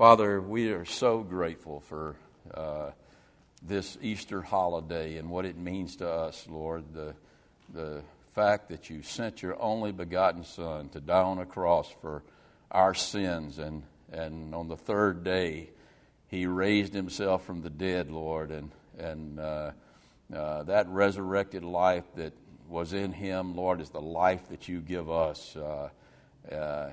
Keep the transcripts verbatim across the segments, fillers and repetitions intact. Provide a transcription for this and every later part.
Father, we are so grateful for uh, this Easter holiday and what it means to us, Lord, the the fact that you sent your only begotten Son to die on a cross for our sins, and, and on the third day he raised himself from the dead, Lord, and, and uh, uh, that resurrected life that was in him, Lord, is the life that you give us uh, uh,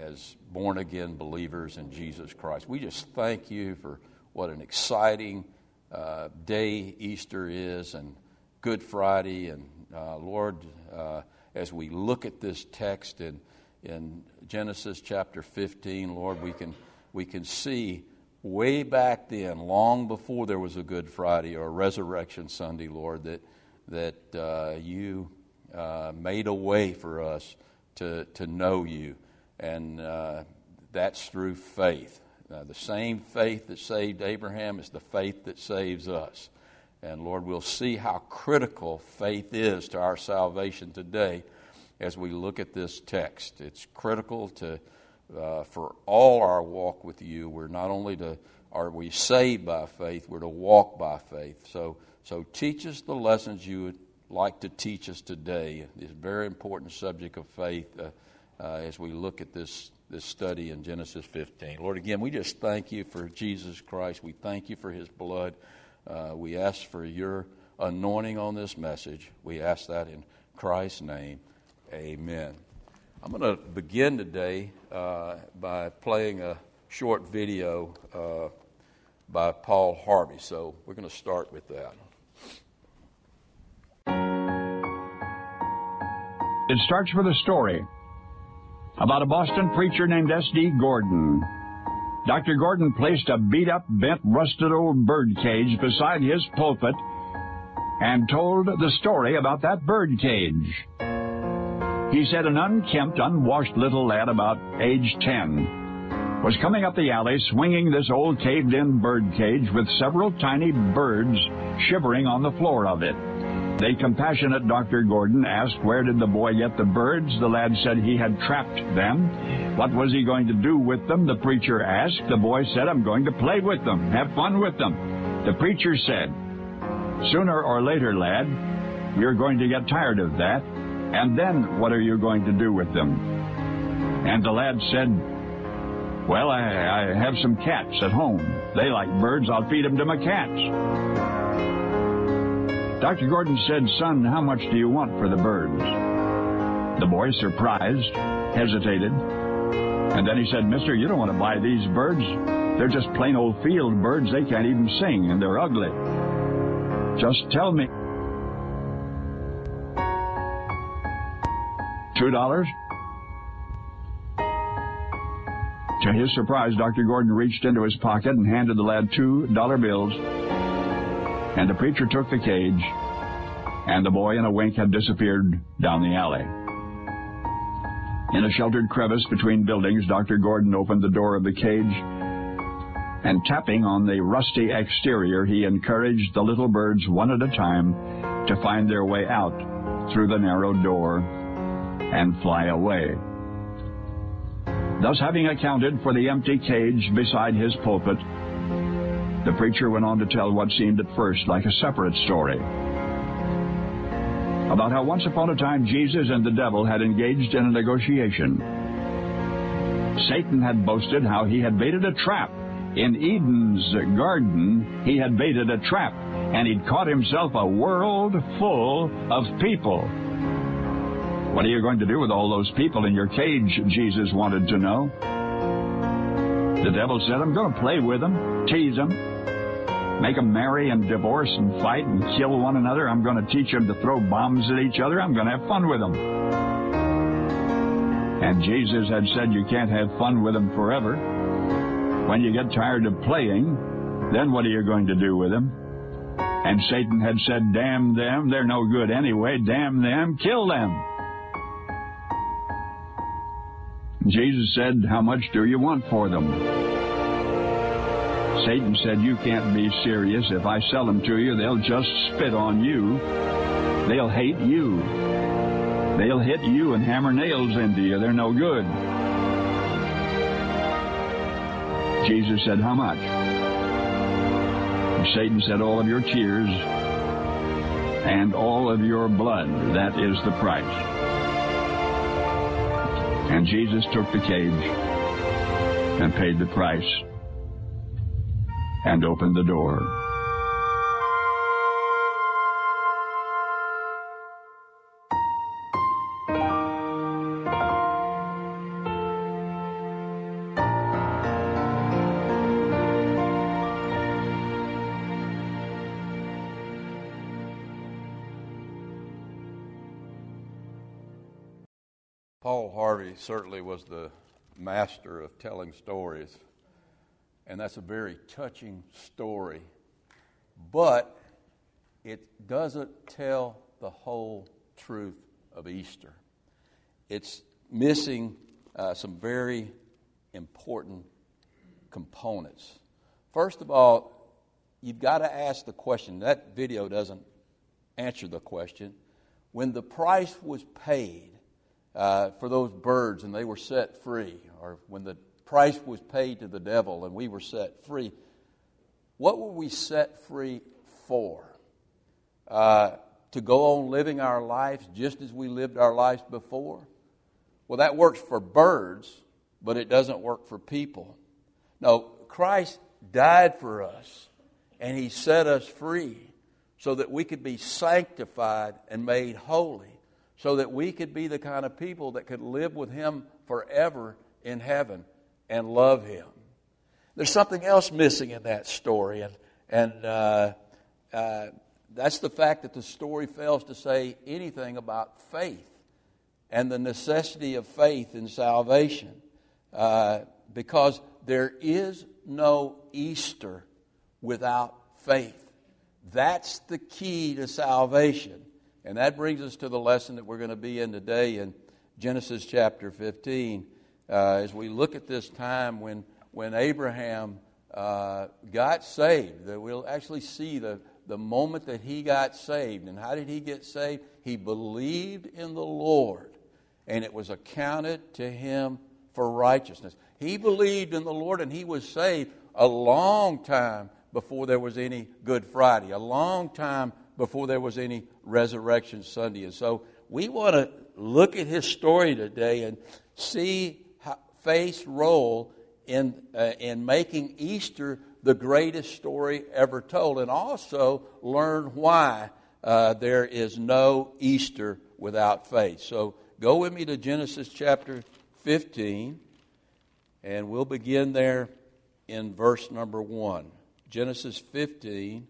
as born-again believers in Jesus Christ. We just thank you for what an exciting uh, day Easter is, and Good Friday, and uh, Lord, uh, as we look at this text in, in Genesis chapter fifteen, Lord, we can we can see way back then, long before there was a Good Friday or a Resurrection Sunday, Lord, that that uh, you uh, made a way for us to to know you, and uh, that's through faith. Uh, the same faith that saved Abraham is the faith that saves us. And, Lord, we'll see how critical faith is to our salvation today as we look at this text. It's critical to uh, for all our walk with you. We're not only to are we saved by faith, we're to walk by faith. So, so teach us the lessons you would like to teach us today. This very important subject of faith uh, uh, as we look at this this study in Genesis fifteen. Lord, again, we just thank you for Jesus Christ. We thank you for his blood. Uh, we ask for your anointing on this message. We ask that in Christ's name. Amen. I'm going to begin today uh, by playing a short video uh, by Paul Harvey. So we're going to start with that. It starts with a story about a Boston preacher named S D Gordon. Doctor Gordon placed a beat-up, bent, rusted old birdcage beside his pulpit and told the story about that birdcage. He said an unkempt, unwashed little lad about age ten was coming up the alley swinging this old caved-in birdcage with several tiny birds shivering on the floor of it. The compassionate Doctor Gordon asked where did the boy get the birds. The lad said he had trapped them. What was he going to do with them, the preacher asked. The boy said, I'm going to play with them, have fun with them. The preacher said, sooner or later, lad, you're going to get tired of that, and then what are you going to do with them? And the lad said, well, I, I have some cats at home. They like birds. I'll feed them to my cats. Doctor Gordon said, son, how much do you want for the birds? The boy, surprised, hesitated, and then he said, mister, you don't want to buy these birds. They're just plain old field birds. They can't even sing, and they're ugly. Just tell me. Two dollars? To his surprise, Doctor Gordon reached into his pocket and handed the lad two dollar bills. And the preacher took the cage, and the boy in a wink had disappeared down the alley. In a sheltered crevice between buildings, Doctor Gordon opened the door of the cage, and tapping on the rusty exterior, he encouraged the little birds one at a time to find their way out through the narrow door and fly away. Thus, having accounted for the empty cage beside his pulpit, the preacher went on to tell what seemed at first like a separate story about how once upon a time Jesus and the devil had engaged in a negotiation. Satan had boasted how he had baited a trap. In Eden's garden, he had baited a trap, and he'd caught himself a world full of people. What are you going to do with all those people in your cage? Jesus wanted to know. The devil said, I'm going to play with them, tease them, make them marry and divorce and fight and kill one another. I'm going to teach them to throw bombs at each other. I'm going to have fun with them. And Jesus had said, you can't have fun with them forever. When you get tired of playing, then what are you going to do with them? And Satan had said, damn them. They're no good anyway. Damn them. Kill them. Jesus said, how much do you want for them? Satan said, you can't be serious. If I sell them to you, they'll just spit on you. They'll hate you. They'll hit you and hammer nails into you. They're no good. Jesus said, "How much?" And Satan said, "All of your tears and all of your blood, that is the price." And Jesus took the cage and paid the price and opened the door. Paul Harvey certainly was the master of telling stories, and that's a very touching story, but it doesn't tell the whole truth of Easter. It's missing uh, some very important components. First of all, you've got to ask the question. That video doesn't answer the question. When the price was paid, Uh, for those birds and they were set free, or when the price was paid to the devil and we were set free, what were we set free for? Uh, to go on living our lives just as we lived our lives before? Well, that works for birds, but it doesn't work for people. No, Christ died for us, and He set us free so that we could be sanctified and made holy, so that we could be the kind of people that could live with Him forever in heaven and love Him. There's something else missing in that story, and and uh, uh, that's the fact that the story fails to say anything about faith and the necessity of faith in salvation, uh, because there is no Easter without faith. That's the key to salvation. And that brings us to the lesson that we're going to be in today in Genesis chapter fifteen, uh, as we look at this time when when Abraham uh, got saved. That we'll actually see the, the moment that he got saved. And how did he get saved? He believed in the Lord, and it was accounted to him for righteousness. He believed in the Lord, and he was saved a long time before there was any Good Friday, a long time before there was any Resurrection Sunday. And so we want to look at his story today and see faith's role in uh, in making Easter the greatest story ever told, and also learn why uh, there is no Easter without faith. So go with me to Genesis chapter fifteen, and we'll begin there in verse number one. Genesis fifteen.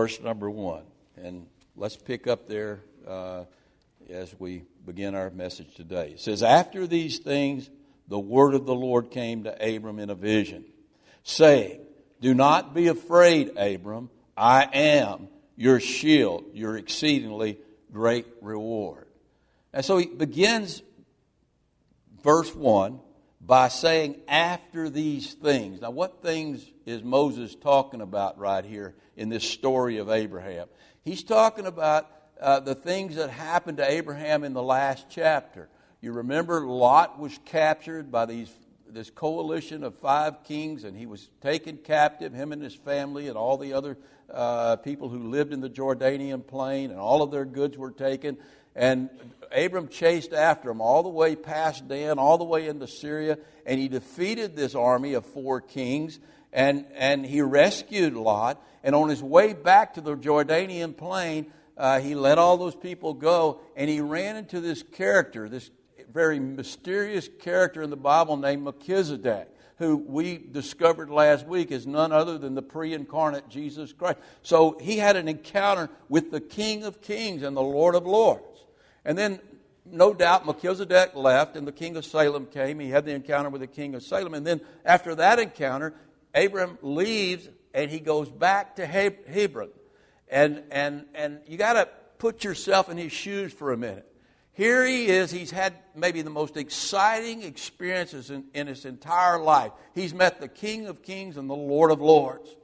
Verse number one, and let's pick up there uh, as we begin our message today. It says, "After these things, the word of the Lord came to Abram in a vision, saying, 'Do not be afraid, Abram. I am your shield, your exceedingly great reward.'" And so he begins verse one by saying, "After these things." Now, what things is Moses talking about right here in this story of Abraham? He's talking about uh, the things that happened to Abraham in the last chapter. You remember Lot was captured by these this coalition of five kings, and he was taken captive, him and his family and all the other uh, people who lived in the Jordanian plain, and all of their goods were taken. And Abram chased after him all the way past Dan, all the way into Syria, and he defeated this army of four kings, and, and he rescued Lot. And on his way back to the Jordanian plain, uh, he let all those people go, and he ran into this character, this very mysterious character in the Bible named Melchizedek, who we discovered last week is none other than the pre-incarnate Jesus Christ. So he had an encounter with the King of Kings and the Lord of Lords. And then, no doubt, Melchizedek left, and the king of Salem came. He had the encounter with the king of Salem. And then, after that encounter, Abram leaves, and he goes back to Hebron. And and and you got to put yourself in his shoes for a minute. Here he is. He's had maybe the most exciting experiences in, in his entire life. He's met the King of Kings and the Lord of Lords.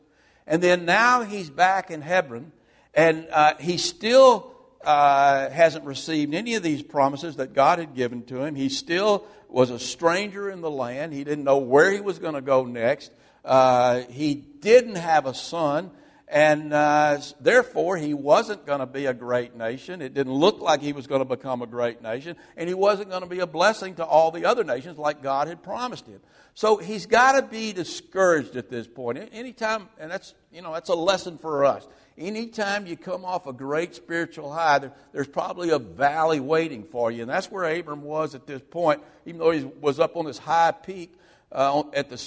And then now he's back in Hebron, and uh, he's still... uh, hasn't received any of these promises that God had given to him. He still was a stranger in the land. He didn't know where he was going to go next. Uh, he didn't have a son. And uh, therefore, he wasn't going to be a great nation. It didn't look like he was going to become a great nation. And he wasn't going to be a blessing to all the other nations like God had promised him. So he's got to be discouraged at this point. Anytime, and that's, you know, that's a lesson for us. Anytime you come off a great spiritual high, there, there's probably a valley waiting for you. And that's where Abram was at this point. Even though he was up on this high peak uh, at the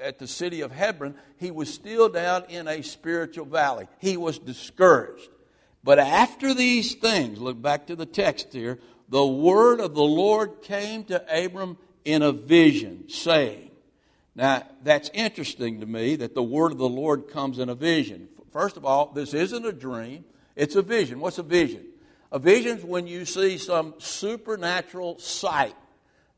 at the city of Hebron, he was still down in a spiritual valley. He was discouraged. But after these things, look back to the text here, the word of the Lord came to Abram in a vision, saying. Now, that's interesting to me that the word of the Lord comes in a vision. First of all, this isn't a dream. It's a vision. What's a vision? A vision is when you see some supernatural sight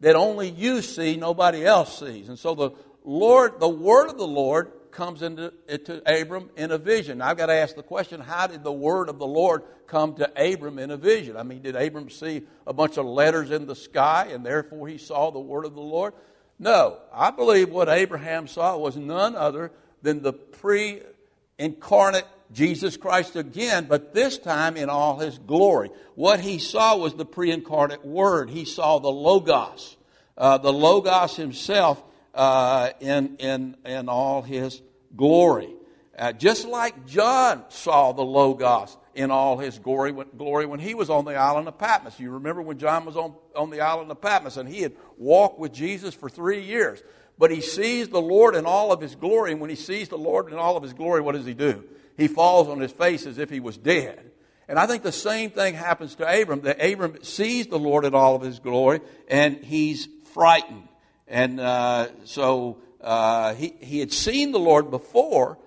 that only you see, nobody else sees. And so the Lord, the word of the Lord comes into, into Abram in a vision. I've got to ask the question, how did the word of the Lord come to Abram in a vision? I mean, did Abram see a bunch of letters in the sky and therefore he saw the word of the Lord? No. I believe what Abraham saw was none other than the pre-incarnate Jesus Christ again, but this time in all his glory. What he saw was the pre-incarnate word. He saw the Logos, uh, the Logos himself, Uh, in in in all his glory, uh, just like John saw the Logos in all his glory when, glory when he was on the island of Patmos. You remember when John was on on the island of Patmos and he had walked with Jesus for three years, but he sees the Lord in all of his glory. And when he sees the Lord in all of his glory, what does he do? He falls on his face as if he was dead. And I think the same thing happens to Abram. That Abram sees the Lord in all of his glory and he's frightened. And uh, so uh, he, he had seen the Lord before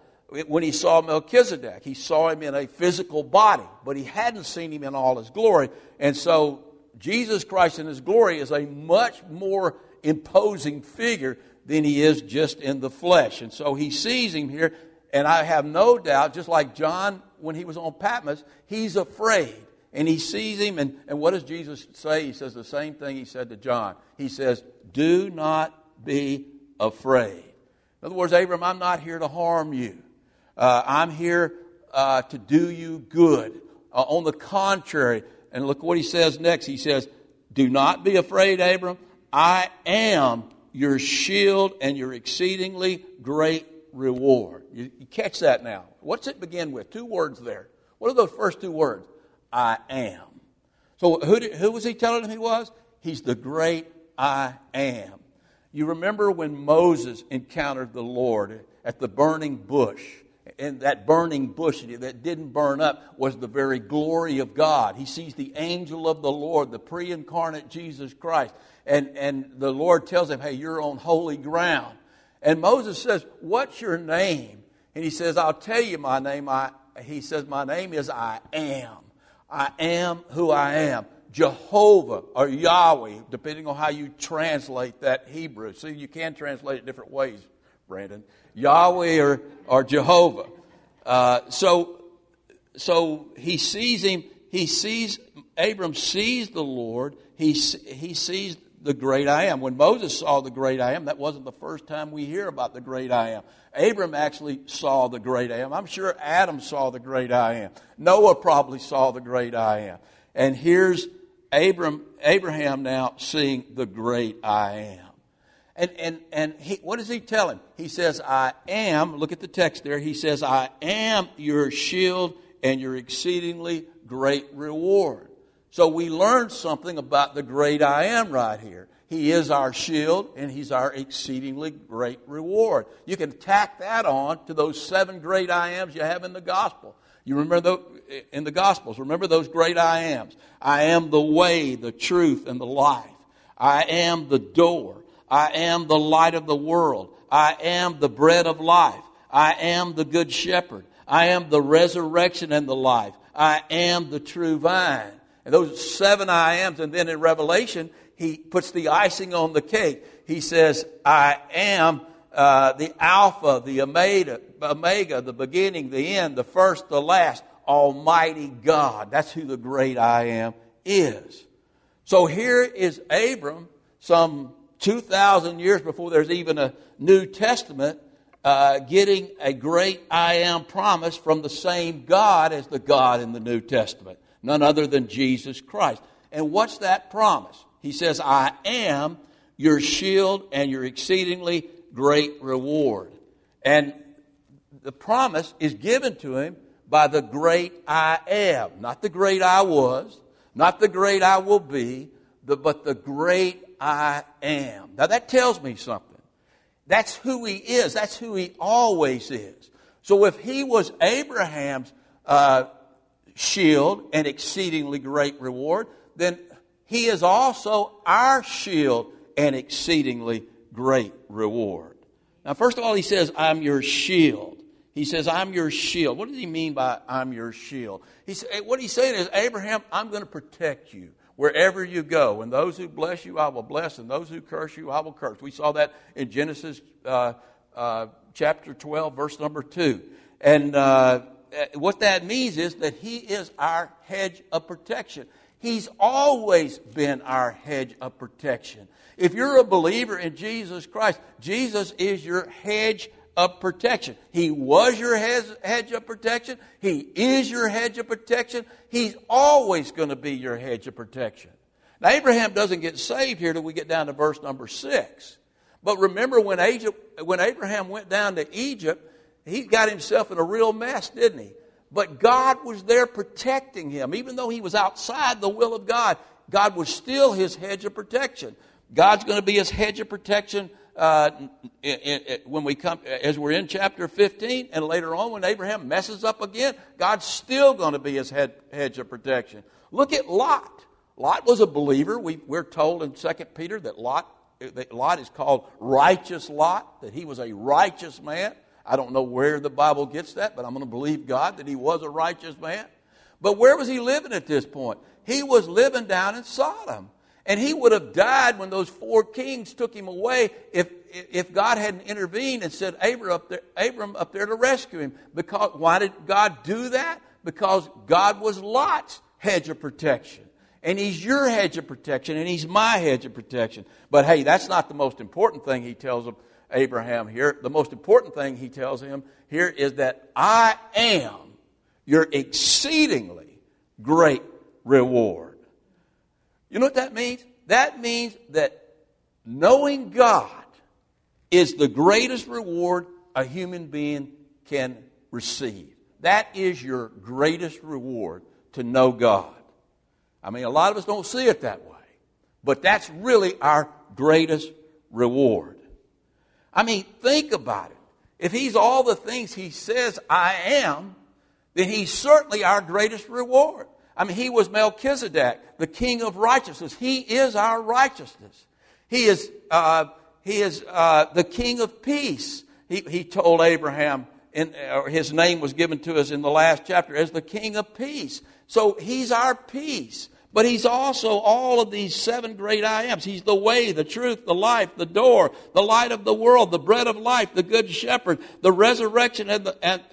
when he saw Melchizedek. He saw him in a physical body, but he hadn't seen him in all his glory. And so Jesus Christ in his glory is a much more imposing figure than he is just in the flesh. And so he sees him here, and I have no doubt, just like John when he was on Patmos, he's afraid. And he sees him, and, and what does Jesus say? He says the same thing he said to John. He says, do not be afraid. In other words, Abram, I'm not here to harm you. Uh, I'm here uh, to do you good. Uh, on the contrary, and look what he says next. He says, do not be afraid, Abram. I am your shield and your exceedingly great reward. You, you catch that now. What's it begin with? Two words there. What are those first two words? I am. So who, did, who was he telling him he was? He's the great I am. You remember when Moses encountered the Lord at the burning bush, and that burning bush that didn't burn up was the very glory of God. He sees the angel of the Lord, the pre-incarnate Jesus Christ, and, and the Lord tells him, hey, you're on holy ground. And Moses says, what's your name? And he says, I'll tell you my name. I, he says, my name is I am. I am who I am, Jehovah or Yahweh, depending on how you translate that Hebrew. See, you can translate it different ways, Brandon. Yahweh or, or Jehovah. Uh, so, so he sees him. He sees Abram sees the Lord. He he sees the great I am. When Moses saw the great I am, that wasn't the first time we hear about the great I am. Abram actually saw the great I am. I'm sure Adam saw the great I am. Noah probably saw the great I am. And here's Abram, Abraham now seeing the great I am. And and and he, what does he tell him? He says, I am, look at the text there, he says, I am your shield and your exceedingly great reward. So we learned something about the great I am right here. He is our shield, and he's our exceedingly great reward. You can tack that on to those seven great I ams you have in the gospel. You remember the, in the gospels, remember those great I ams. I am the way, the truth, and the life. I am the door. I am the light of the world. I am the bread of life. I am the good shepherd. I am the resurrection and the life. I am the true vine. And those seven I ams, and then in Revelation, he puts the icing on the cake. He says, I am uh, the Alpha, the Omega, Omega, the beginning, the end, the first, the last. Almighty God. That's who the great I am is. So here is Abram some two thousand years before there's even a New Testament uh, getting a great I am promise from the same God as the God in the New Testament. None other than Jesus Christ. And what's that promise? He says, I am your shield and your exceedingly great reward. And the promise is given to him by the great I am. Not the great I was, not the great I will be, but the great I am. Now that tells me something. That's who he is. That's who he always is. So if he was Abraham's uh, shield and exceedingly great reward, then he is also our shield and exceedingly great reward. Now, first of all, he says, I'm your shield. He says, I'm your shield. What does he mean by I'm your shield? He said, what he's saying is, Abraham, I'm going to protect you wherever you go. And those who bless you, I will bless. And those who curse you, I will curse. We saw that in Genesis uh, uh, chapter twelve, verse number two. And uh, what that means is that he is our hedge of protection. He's always been our hedge of protection. If you're a believer in Jesus Christ, Jesus is your hedge of protection. He was your hedge of protection. He is your hedge of protection. He's always going to be your hedge of protection. Now, Abraham doesn't get saved here till we get down to verse number six. But remember, when Abraham went down to Egypt, he got himself in a real mess, didn't he? But God was there protecting him. Even though he was outside the will of God, God was still his hedge of protection. God's going to be his hedge of protection uh, in, in, when we come, as we're in chapter fifteen, and later on when Abraham messes up again, God's still going to be his head, hedge of protection. Look at Lot. Lot was a believer. We, we're told in Second Peter that Lot, that Lot is called righteous Lot, that he was a righteous man. I don't know where the Bible gets that, but I'm going to believe God that he was a righteous man. But where was he living at this point? He was living down in Sodom. And he would have died when those four kings took him away if if God hadn't intervened and said, Abram up there, Abram up there to rescue him. Because why did God do that? Because God was Lot's hedge of protection. And he's your hedge of protection, and he's my hedge of protection. But hey, that's not the most important thing he tells Abraham here. The most important thing he tells him here is that I am your exceedingly great reward. You know what that means? That means that knowing God is the greatest reward a human being can receive. That is your greatest reward, to know God. I mean, a lot of us don't see it that way, but that's really our greatest reward. I mean, think about it. If he's all the things he says I am, then he's certainly our greatest reward. I mean, he was Melchizedek, the king of righteousness. He is our righteousness. He is uh, he is uh, the king of peace. He, he told Abraham, in, or his name was given to us in the last chapter, as the king of peace. So he's our peace. But he's also all of these seven great I ams. He's the way, the truth, the life, the door, the light of the world, the bread of life, the good shepherd, the resurrection and the, and,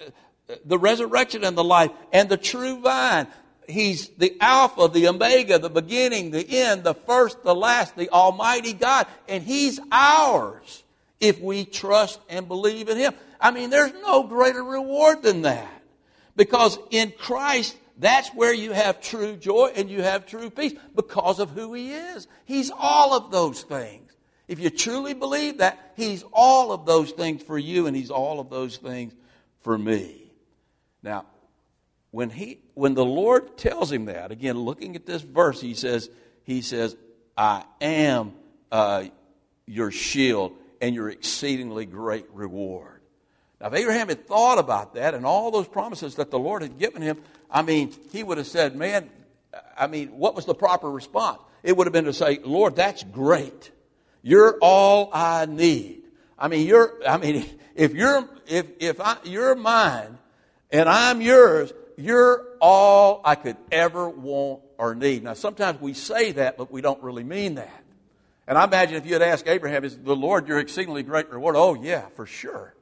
uh, the resurrection and the life, and the true vine. He's the Alpha, the Omega, the beginning, the end, the first, the last, the Almighty God. And he's ours if we trust and believe in him. I mean, there's no greater reward than that. Because in Christ, that's where you have true joy and you have true peace because of who he is. He's all of those things. If you truly believe that, he's all of those things for you and he's all of those things for me. Now, When he, when the Lord tells him that, again, looking at this verse, he says, he says, I am uh, your shield and your exceedingly great reward. Now, if Abraham had thought about that and all those promises that the Lord had given him, I mean, he would have said, man, I mean, what was the proper response? It would have been to say, Lord, that's great. You're all I need. I mean, you're, I mean, if you're, if, if I, you're mine and I'm yours, you're all I could ever want or need. Now, sometimes we say that, but we don't really mean that. And I imagine if you had asked Abraham, is the Lord your exceedingly great reward? Oh, yeah, for sure.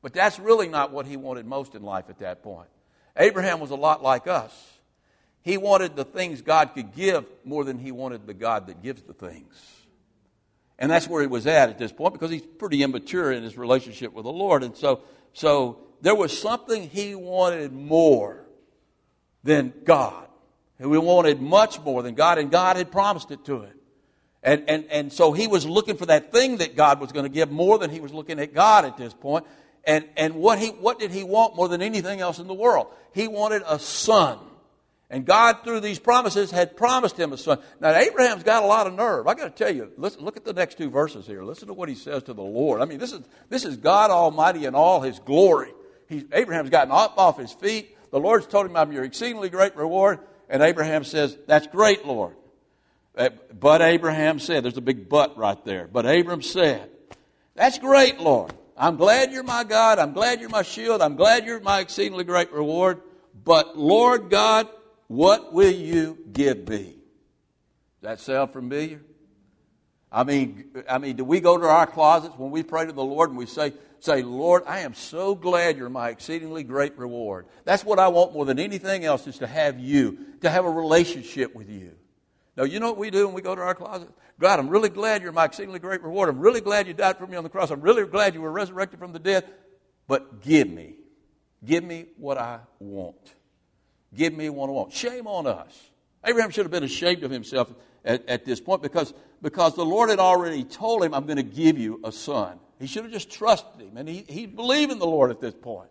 But that's really not what he wanted most in life at that point. Abraham was a lot like us. He wanted the things God could give more than he wanted the God that gives the things. And that's where he was at at this point, because he's pretty immature in his relationship with the Lord. And so, so there was something he wanted more than God. And we wanted much more than God, and God had promised it to him. And, and, and so he was looking for that thing that God was going to give more than he was looking at God at this point. And, and what he, what did he want more than anything else in the world? He wanted a son. And God, through these promises, had promised him a son. Now, Abraham's got a lot of nerve. I got to tell you, listen, look at the next two verses here. Listen to what he says to the Lord. I mean, this is this is God Almighty in all his glory. He, Abraham's gotten up off his feet. The Lord's told him, I'm your exceedingly great reward. And Abraham says, that's great, Lord. But Abraham said, there's a big but right there. But Abram said, that's great, Lord. I'm glad you're my God. I'm glad you're my shield. I'm glad you're my exceedingly great reward. But, Lord God, what will you give me? Does that sound familiar? I mean, I mean, do we go to our closets when we pray to the Lord and we say, say, Lord, I am so glad you're my exceedingly great reward. That's what I want more than anything else, is to have you, to have a relationship with you. Now, you know what we do when we go to our closet? God, I'm really glad you're my exceedingly great reward. I'm really glad you died for me on the cross. I'm really glad you were resurrected from the dead. But give me, give me what I want. Give me one want. Shame on us. Abraham should have been ashamed of himself at, at this point, because, because the Lord had already told him, I'm going to give you a son. He should have just trusted him, and he, he believed in the Lord at this point.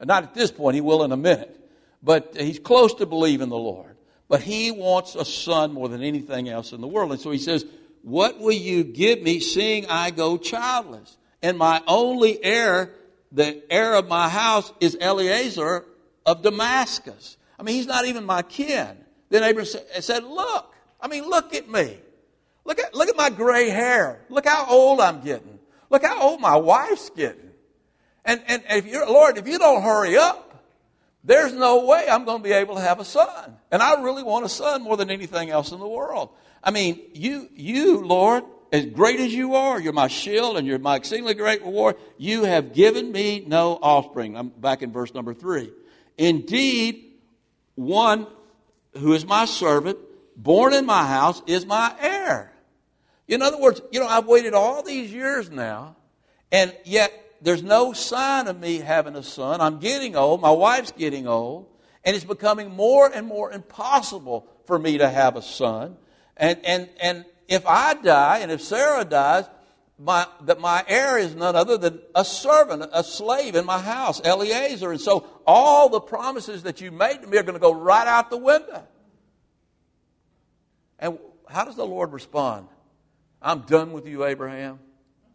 And not at this point, he will in a minute. But he's close to believing the Lord. But he wants a son more than anything else in the world. And so he says, what will you give me, seeing I go childless? And my only heir, the heir of my house, is Eliezer of Damascus. I mean, he's not even my kin. Then Abraham said, look, I mean, look at me. Look at look at my gray hair. Look how old I'm getting. Look how old my wife's getting. And and if you're, Lord, if you don't hurry up, there's no way I'm going to be able to have a son. And I really want a son more than anything else in the world. I mean, you, you, Lord, as great as you are, you're my shield and you're my exceedingly great reward. You have given me no offspring. I'm back in verse number three. Indeed, one who is my servant, born in my house, is my heir. In other words, you know, I've waited all these years now, and yet there's no sign of me having a son. I'm getting old. My wife's getting old. And it's becoming more and more impossible for me to have a son. And and and if I die, and if Sarah dies, my, that my heir is none other than a servant, a slave in my house, Eliezer. And so all the promises that you made to me are going to go right out the window. And how does the Lord respond? I'm done with you, Abraham.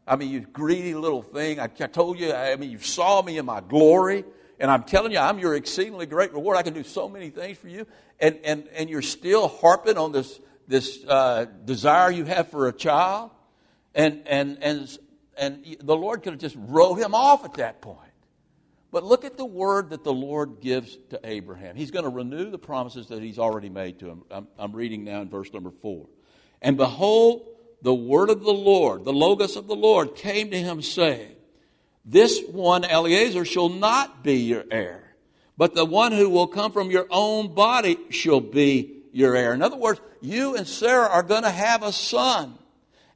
I mean, you greedy little thing. I, I told you, I mean, you saw me in my glory. And I'm telling you, I'm your exceedingly great reward. I can do so many things for you. And, and, and you're still harping on this, this uh, desire you have for a child. And and and and the Lord could have just wrote him off at that point. But look at the word that the Lord gives to Abraham. He's going to renew the promises that he's already made to him. I'm, I'm reading now in verse number four. And behold, the word of the Lord, the Logos of the Lord, came to him saying, this one, Eliezer, shall not be your heir, but the one who will come from your own body shall be your heir. In other words, you and Sarah are going to have a son.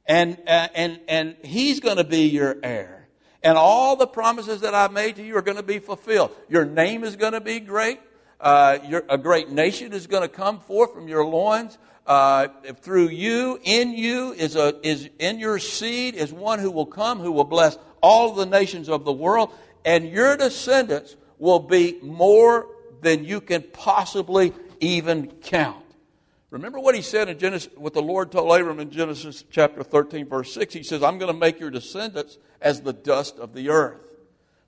And uh, and and he's going to be your heir. And all the promises that I've made to you are going to be fulfilled. Your name is going to be great. Uh, your, a great nation is going to come forth from your loins. Uh, through you, in you, is a is in your seed is one who will come, who will bless all the nations of the world. And your descendants will be more than you can possibly even count. Remember what he said in Genesis, what the Lord told Abram in Genesis chapter thirteen, verse six. He says, I'm going to make your descendants as the dust of the earth.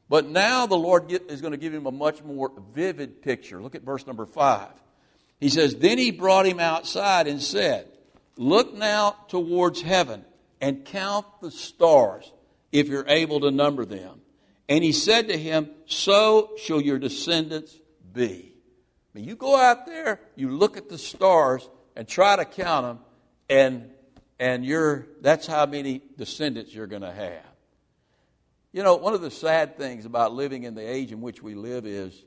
But now the Lord get, is going to give him a much more vivid picture. Look at verse number five. He says, then he brought him outside and said, look now towards heaven and count the stars if you're able to number them. And he said to him, so shall your descendants be. I mean, you go out there, you look at the stars and try to count them, and and you're that's how many descendants you're going to have. You know, one of the sad things about living in the age in which we live is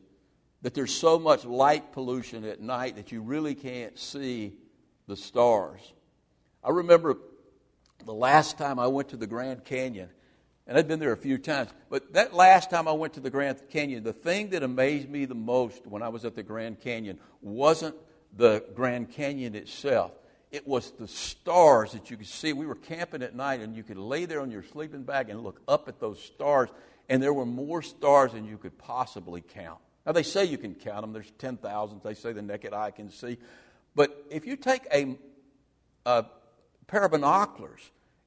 that there's so much light pollution at night that you really can't see the stars. I remember the last time I went to the Grand Canyon, and I've been there a few times, but that last time I went to the Grand Canyon, the thing that amazed me the most when I was at the Grand Canyon wasn't the Grand Canyon itself. It was the stars that you could see. We were camping at night, and you could lay there on your sleeping bag and look up at those stars, and there were more stars than you could possibly count. Now, they say you can count them. There's ten thousand. They say the naked eye can see. But if you take a, a pair of binoculars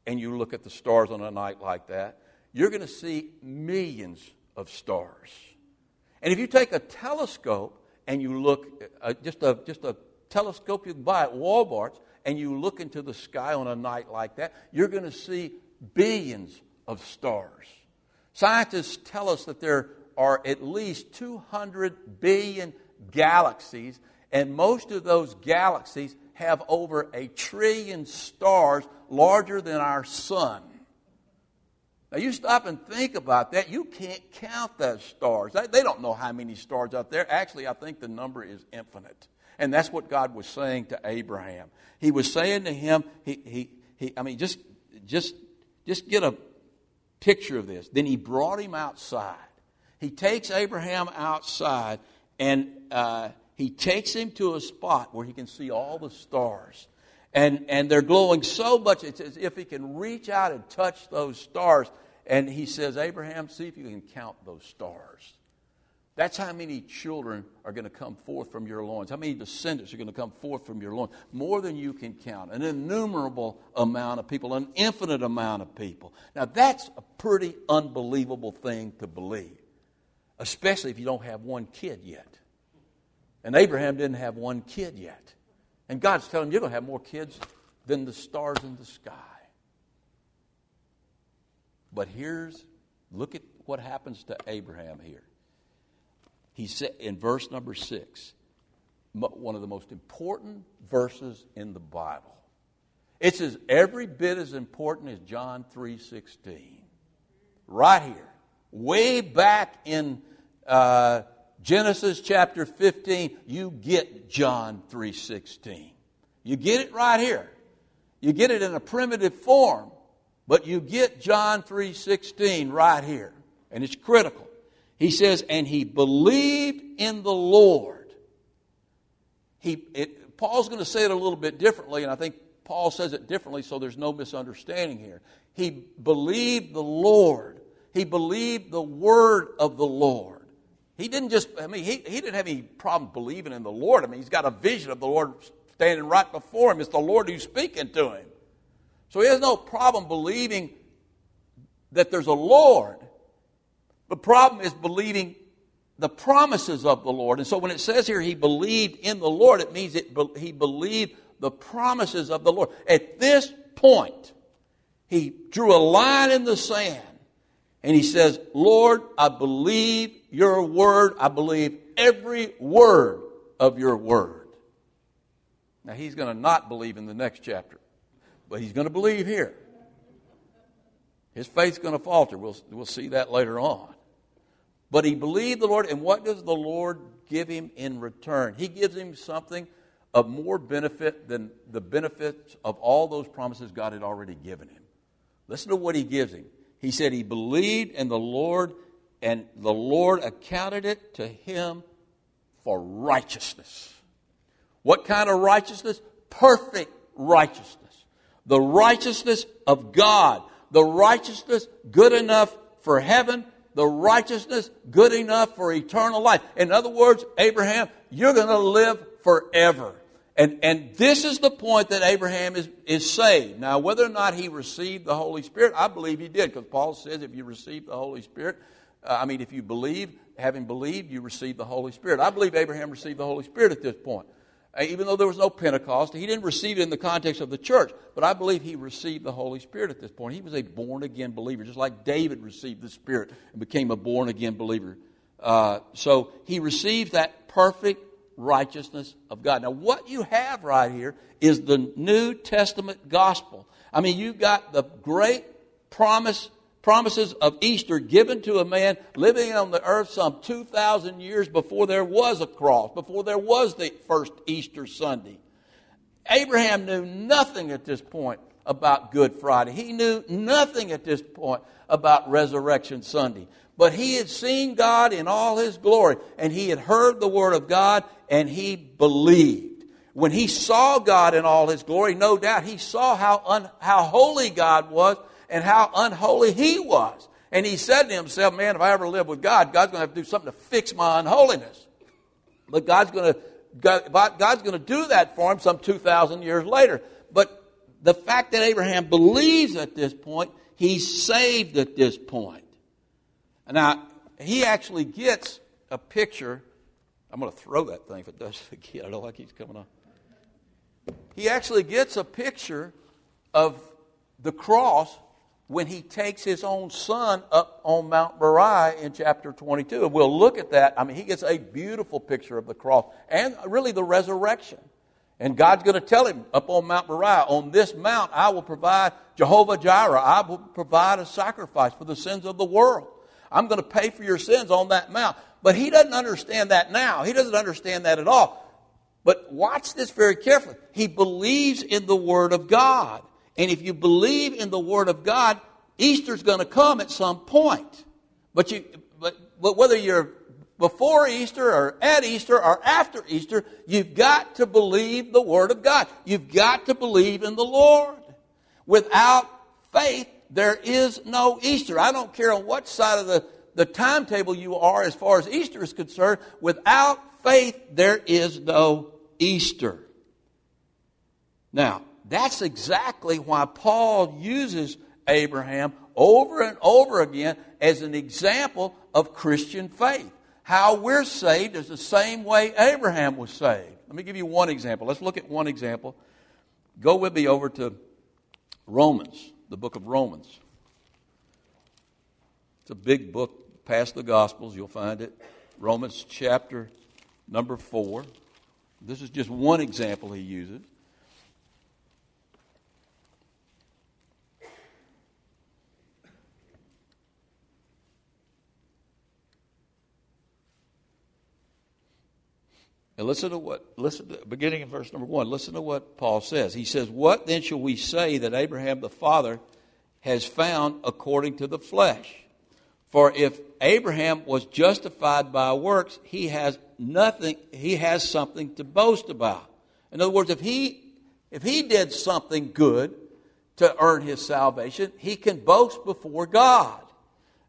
and you look at the stars on a night like that, you're going to see millions of stars. And if you take a telescope and you look, uh, just a just a telescope you can buy at Walmart's, and you look into the sky on a night like that, you're going to see billions of stars. Scientists tell us that there are at least two hundred billion galaxies, and most of those galaxies have over a trillion stars larger than our sun. Now, you stop and think about that. You can't count those stars. They don't know how many stars out there. Actually, I think the number is infinite. And that's what God was saying to Abraham. He was saying to him, he, he, he, I mean, just, just, just get a picture of this. Then he brought him outside. He takes Abraham outside, and uh, he takes him to a spot where he can see all the stars. And, and they're glowing so much, it's as if he can reach out and touch those stars. And he says, Abraham, see if you can count those stars. That's how many children are going to come forth from your loins. How many descendants are going to come forth from your loins? More than you can count. An innumerable amount of people. An infinite amount of people. Now, that's a pretty unbelievable thing to believe. Especially if you don't have one kid yet. And Abraham didn't have one kid yet. And God's telling him, you're going to have more kids than the stars in the sky. But here's, look at what happens to Abraham here. He said in verse number six, one of the most important verses in the Bible. It's as every bit as important as John three sixteen. Right here, way back in uh, Genesis chapter fifteen, you get John three sixteen. You get it right here. You get it in a primitive form, but you get John three sixteen right here, and it's critical. He says, and he believed in the Lord. He, it, Paul's going to say it a little bit differently, and I think Paul says it differently so there's no misunderstanding here. He believed the Lord. He believed the word of the Lord. He didn't just, I mean, he, he didn't have any problem believing in the Lord. I mean, he's got a vision of the Lord standing right before him. It's the Lord who's speaking to him. So he has no problem believing that there's a Lord. The problem is believing the promises of the Lord. And so when it says here he believed in the Lord, it means it be, he believed the promises of the Lord. At this point, he drew a line in the sand. And he says, Lord, I believe your word. I believe every word of your word. Now, he's going to not believe in the next chapter. But he's going to believe here. His faith's going to falter. We'll, we'll see that later on. But he believed the Lord, and what does the Lord give him in return? He gives him something of more benefit than the benefits of all those promises God had already given him. Listen to what he gives him. He said he believed in the Lord, and the Lord accounted it to him for righteousness. What kind of righteousness? Perfect righteousness. The righteousness of God. The righteousness good enough for heaven, the righteousness good enough for eternal life. In other words, Abraham, you're going to live forever. And, and this is the point that Abraham is, is saved. Now, whether or not he received the Holy Spirit, I believe he did, because Paul says if you receive the Holy Spirit, uh, I mean, if you believe, having believed, you receive the Holy Spirit. I believe Abraham received the Holy Spirit at this point. Even though there was no Pentecost, he didn't receive it in the context of the church. But I believe he received the Holy Spirit at this point. He was a born-again believer, just like David received the Spirit and became a born-again believer. Uh, so he received that perfect righteousness of God. Now, what you have right here is the New Testament gospel. I mean, you've got the great promise, promises of Easter given to a man living on the earth some two thousand years before there was a cross, before there was the first Easter Sunday. Abraham knew nothing at this point about Good Friday. He knew nothing at this point about Resurrection Sunday. But he had seen God in all his glory, and he had heard the word of God, and he believed. When he saw God in all his glory, no doubt he saw how un, how holy God was, and how unholy he was. And he said to himself, man, if I ever live with God, God's going to have to do something to fix my unholiness. But God's going to God, God's going to do that for him some two thousand years later. But the fact that Abraham believes at this point, he's saved at this point. Now, he actually gets a picture. I'm going to throw that thing if it doesn't again. I don't like he's coming on. He actually gets a picture of the cross when he takes his own son up on Mount Moriah in chapter twenty-two. And we'll look at that. I mean, he gets a beautiful picture of the cross and really the resurrection. And God's going to tell him up on Mount Moriah, on this mount I will provide Jehovah Jireh. I will provide a sacrifice for the sins of the world. I'm going to pay for your sins on that mount. But he doesn't understand that now. He doesn't understand that at all. But watch this very carefully. He believes in the Word of God. And if you believe in the Word of God, Easter's going to come at some point. But you, but, but whether you're before Easter or at Easter or after Easter, you've got to believe the Word of God. You've got to believe in the Lord. Without faith, there is no Easter. I don't care on what side of the, the timetable you are as far as Easter is concerned. Without faith, there is no Easter. Now, that's exactly why Paul uses Abraham over and over again as an example of Christian faith. How we're saved is the same way Abraham was saved. Let me give you one example. Let's look at one example. Go with me over to Romans, the book of Romans. It's a big book, past the Gospels, you'll find it. Romans chapter number four. This is just one example he uses. And listen to what, listen to, beginning in verse number one, listen to what Paul says. He says, what then shall we say that Abraham the father has found according to the flesh? For if Abraham was justified by works, he has nothing, he has something to boast about. In other words, if he if he did something good to earn his salvation, he can boast before God.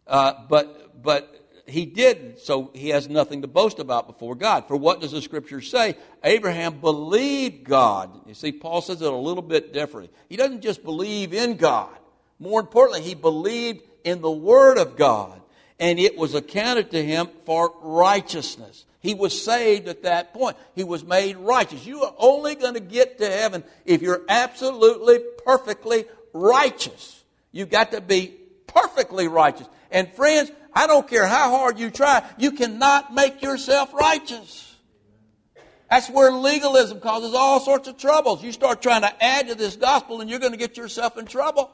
Uh, but but He didn't, so he has nothing to boast about before God. For what does the Scripture say? Abraham believed God. You see, Paul says it a little bit differently. He doesn't just believe in God. More importantly, he believed in the Word of God, and it was accounted to him for righteousness. He was saved at that point. He was made righteous. You are only going to get to heaven if you're absolutely, perfectly righteous. You've got to be perfectly righteous. And friends, I don't care how hard you try, you cannot make yourself righteous. That's where legalism causes all sorts of troubles. You start trying to add to this gospel and you're going to get yourself in trouble.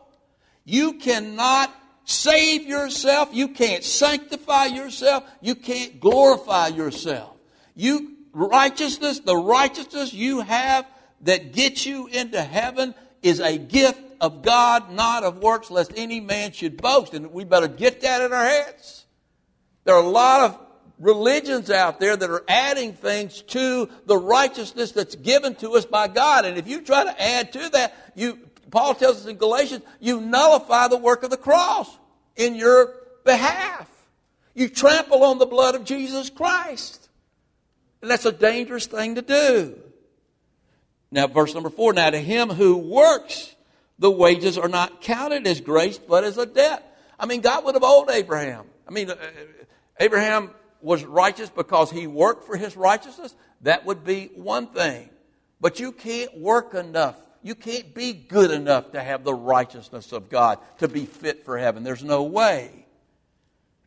You cannot save yourself. You can't sanctify yourself. You can't glorify yourself. You righteousness, the righteousness you have that gets you into heaven is a gift of God, not of works, lest any man should boast. And we better get that in our heads. There are a lot of religions out there that are adding things to the righteousness that's given to us by God. And if you try to add to that, you, Paul tells us in Galatians, you nullify the work of the cross in your behalf. You trample on the blood of Jesus Christ. And that's a dangerous thing to do. Now, verse number four, now to him who works, the wages are not counted as grace, but as a debt. I mean, God would have owed Abraham. I mean, Abraham was righteous because he worked for his righteousness. That would be one thing. But you can't work enough. You can't be good enough to have the righteousness of God, to be fit for heaven. There's no way.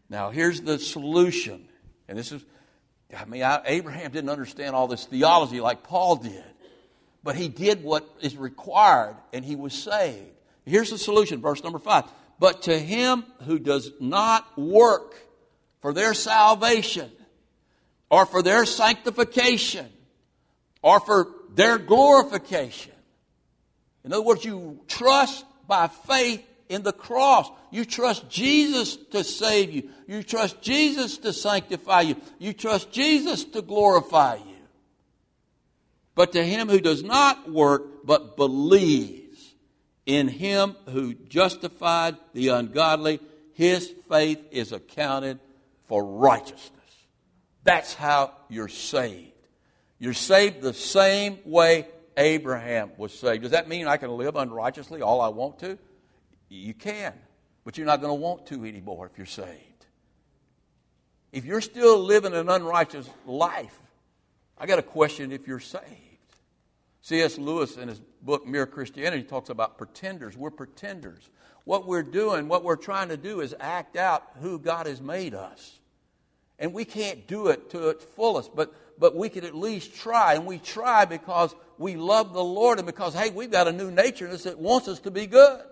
Now, here's the solution. And this is, I mean, Abraham didn't understand all this theology like Paul did. But he did what is required, and he was saved. Here's the solution, verse number five. But to him who does not work for their salvation or for their sanctification or for their glorification. In other words, you trust by faith in the cross. You trust Jesus to save you. You trust Jesus to sanctify you. You trust Jesus to glorify you. But to him who does not work but believes in him who justified the ungodly, his faith is accounted for righteousness. That's how you're saved. You're saved the same way Abraham was saved. Does that mean I can live unrighteously all I want to? You can, but you're not going to want to anymore if you're saved. If you're still living an unrighteous life, I got a question if you're saved. C S Lewis, in his book Mere Christianity, talks about pretenders. We're pretenders. What we're doing, what we're trying to do is act out who God has made us. And we can't do it to its fullest, but but we can at least try. And we try because we love the Lord and because, hey, we've got a new nature in us that wants us to be good.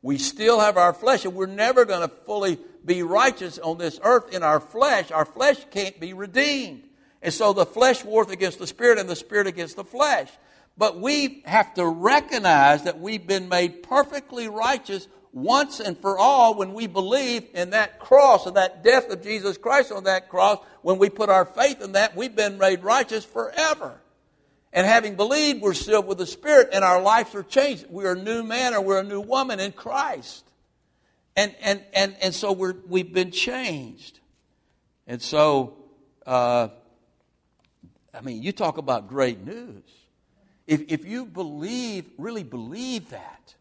We still have our flesh, and we're never going to fully be righteous on this earth in our flesh. Our flesh can't be redeemed. And so the flesh warreth against the spirit and the spirit against the flesh. But we have to recognize that we've been made perfectly righteous once and for all when we believe in that cross and that death of Jesus Christ on that cross. When we put our faith in that, we've been made righteous forever. And having believed, we're sealed with the Spirit, and our lives are changed. We're a new man or we're a new woman in Christ. And and and, and so we're, we've been changed. And so, uh, I mean, you talk about great news. If if you believe, really believe that,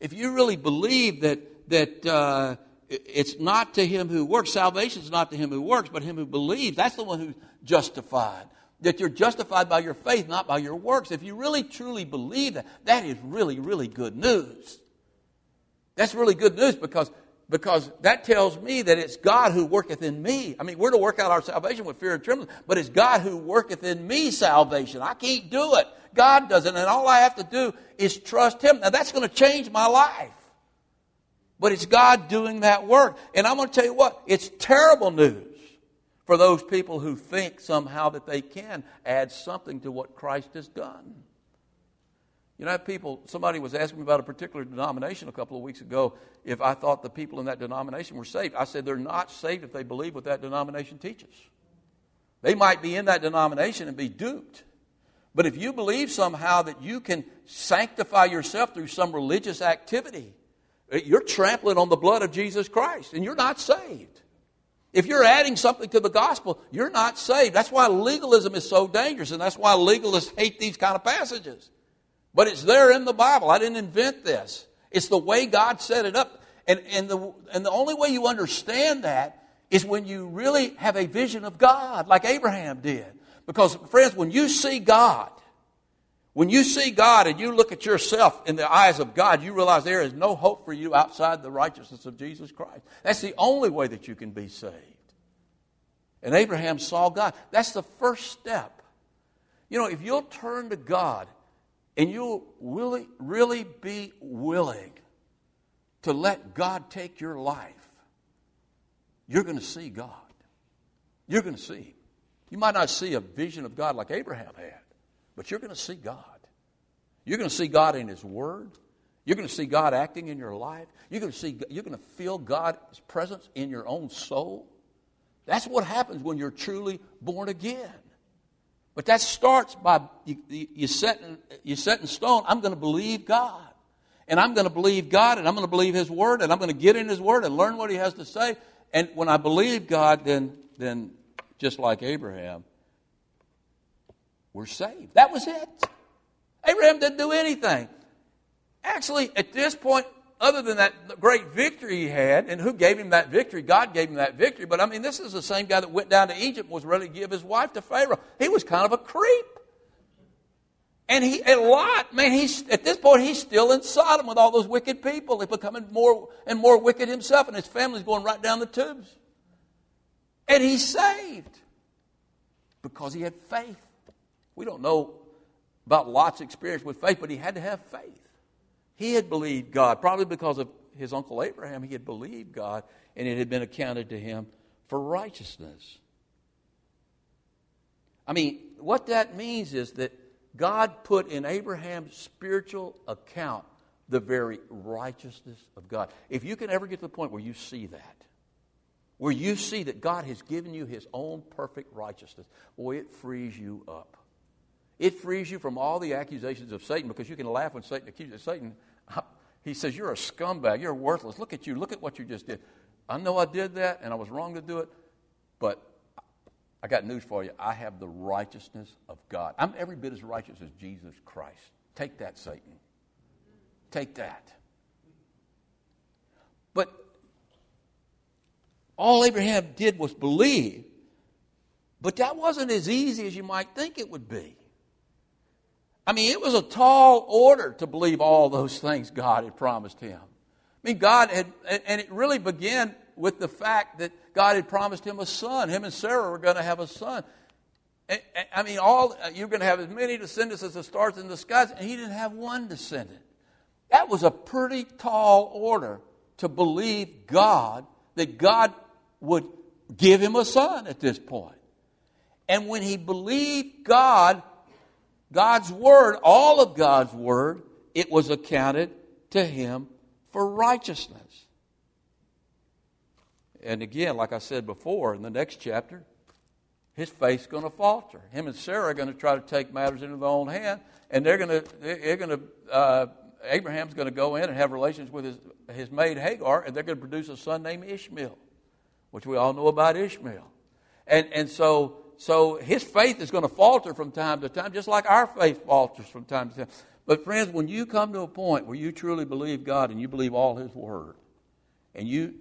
if you really believe that, that uh, it's not to him who works, salvation is not to him who works, but him who believes, that's the one who's justified. That you're justified by your faith, not by your works. If you really, truly believe that, that is really, really good news. That's really good news because, because that tells me that it's God who worketh in me. I mean, we're to work out our salvation with fear and trembling, but it's God who worketh in me salvation. I can't do it. God does it, and all I have to do is trust Him. Now, that's going to change my life. But it's God doing that work. And I'm going to tell you what, it's terrible news for those people who think somehow that they can add something to what Christ has done. You know, people, somebody was asking me about a particular denomination a couple of weeks ago if I thought the people in that denomination were saved. I said they're not saved if they believe what that denomination teaches. They might be in that denomination and be duped. But if you believe somehow that you can sanctify yourself through some religious activity, you're trampling on the blood of Jesus Christ and you're not saved. If you're adding something to the gospel, you're not saved. That's why legalism is so dangerous, and that's why legalists hate these kind of passages. But it's there in the Bible. I didn't invent this. It's the way God set it up. And, and, the, and the only way you understand that is when you really have a vision of God, like Abraham did. Because, friends, when you see God, when you see God and you look at yourself in the eyes of God, you realize there is no hope for you outside the righteousness of Jesus Christ. That's the only way that you can be saved. And Abraham saw God. That's the first step. You know, if you'll turn to God and you'll really, really be willing to let God take your life, you're going to see God. You're going to see Him. You might not see a vision of God like Abraham had. But you're going to see God. You're going to see God in His Word. You're going to see God acting in your life. You're going to see, you're going to feel God's presence in your own soul. That's what happens when you're truly born again. But that starts by you, you, set, you set in stone, I'm going to believe God. And I'm going to believe God, and I'm going to believe His Word, and I'm going to get in His Word and learn what He has to say. And when I believe God, then, then just like Abraham, we're saved. That was it. Abraham didn't do anything. Actually, at this point, other than that great victory he had, and who gave him that victory? God gave him that victory. But, I mean, this is the same guy that went down to Egypt and was ready to give his wife to Pharaoh. He was kind of a creep. And he, a lot, man, he's, at this point, he's still in Sodom with all those wicked people. He's becoming more and more wicked himself, and his family's going right down the tubes. And he's saved because he had faith. We don't know about Lot's experience with faith, but he had to have faith. He had believed God, probably because of his uncle Abraham. He had believed God, and it had been accounted to him for righteousness. I mean, what that means is that God put in Abraham's spiritual account the very righteousness of God. If you can ever get to the point where you see that, where you see that God has given you his own perfect righteousness, boy, it frees you up. It frees you from all the accusations of Satan, because you can laugh when Satan accuses Satan. He says, you're a scumbag, you're worthless. Look at you, look at what you just did. I know I did that, and I was wrong to do it, but I got news for you. I have the righteousness of God. I'm every bit as righteous as Jesus Christ. Take that, Satan. Take that. But all Abraham did was believe, but that wasn't as easy as you might think it would be. I mean, it was a tall order to believe all those things God had promised him. I mean, God had, and it really began with the fact that God had promised him a son. Him and Sarah were going to have a son. I mean, all you're going to have as many descendants as the stars in the skies, and he didn't have one descendant. That was a pretty tall order to believe God, that God would give him a son at this point. And when he believed God, God's word, all of God's word, it was accounted to him for righteousness. And again, like I said before, in the next chapter, his faith's going to falter. Him and Sarah are going to try to take matters into their own hand, and they're going to, they're going to, uh, Abraham's going to go in and have relations with his, his maid Hagar, and they're going to produce a son named Ishmael, which we all know about Ishmael. And and so so his faith is going to falter from time to time, just like our faith falters from time to time. But friends, when you come to a point where you truly believe God and you believe all his word, and you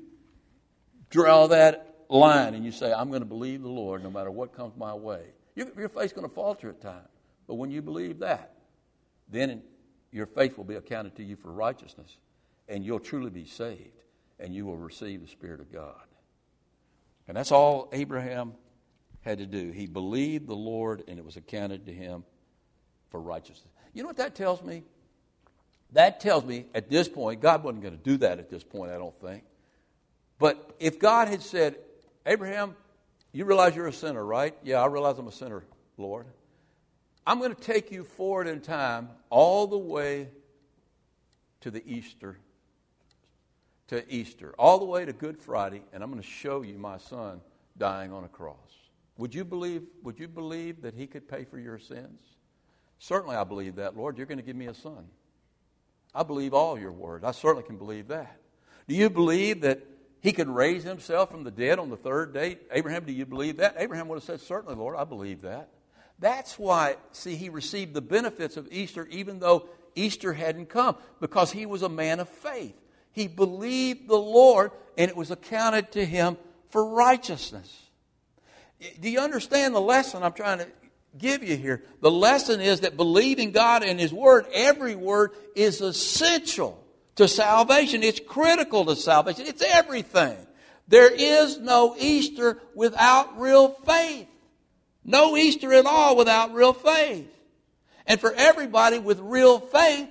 draw that line and you say, I'm going to believe the Lord no matter what comes my way, your, your faith's going to falter at times. But when you believe that, then in, your faith will be accounted to you for righteousness, and you'll truly be saved, and you will receive the Spirit of God. And that's all Abraham had to do. He believed the Lord, and it was accounted to him for righteousness. You know what that tells me? That tells me at this point, God wasn't going to do that at this point, I don't think. But if God had said, Abraham, you realize you're a sinner, right? Yeah, I realize I'm a sinner, Lord. I'm going to take you forward in time all the way to the Easter, to Easter, all the way to Good Friday, and I'm going to show you my son dying on a cross. Would you believe, would you believe that he could pay for your sins? Certainly I believe that, Lord. You're going to give me a son. I believe all your word. I certainly can believe that. Do you believe that he could raise himself from the dead on the third day? Abraham, do you believe that? Abraham would have said, certainly, Lord, I believe that. That's why, see, he received the benefits of Easter even though Easter hadn't come, because he was a man of faith. He believed the Lord, and it was accounted to him for righteousness. Do you understand the lesson I'm trying to give you here? The lesson is that believing God and his word, every word, is essential to salvation. It's critical to salvation. It's everything. There is no Easter without real faith. No Easter at all without real faith. And for everybody with real faith,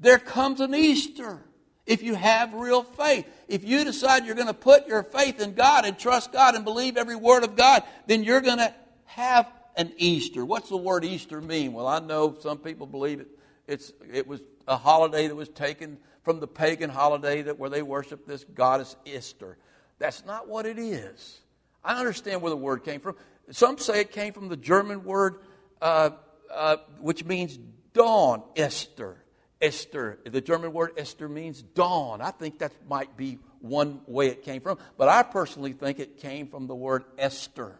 there comes an Easter if you have real faith. If you decide you're going to put your faith in God and trust God and believe every word of God, then you're going to have an Easter. What's the word Easter mean? Well, I know some people believe it. It's, it was a holiday that was taken from the pagan holiday that where they worshiped this goddess Easter. That's not what it is. I understand where the word came from. Some say it came from the German word, uh, uh, which means dawn, Esther. Esther, the German word Esther means dawn. I think that might be one way it came from, but I personally think it came from the word Esther.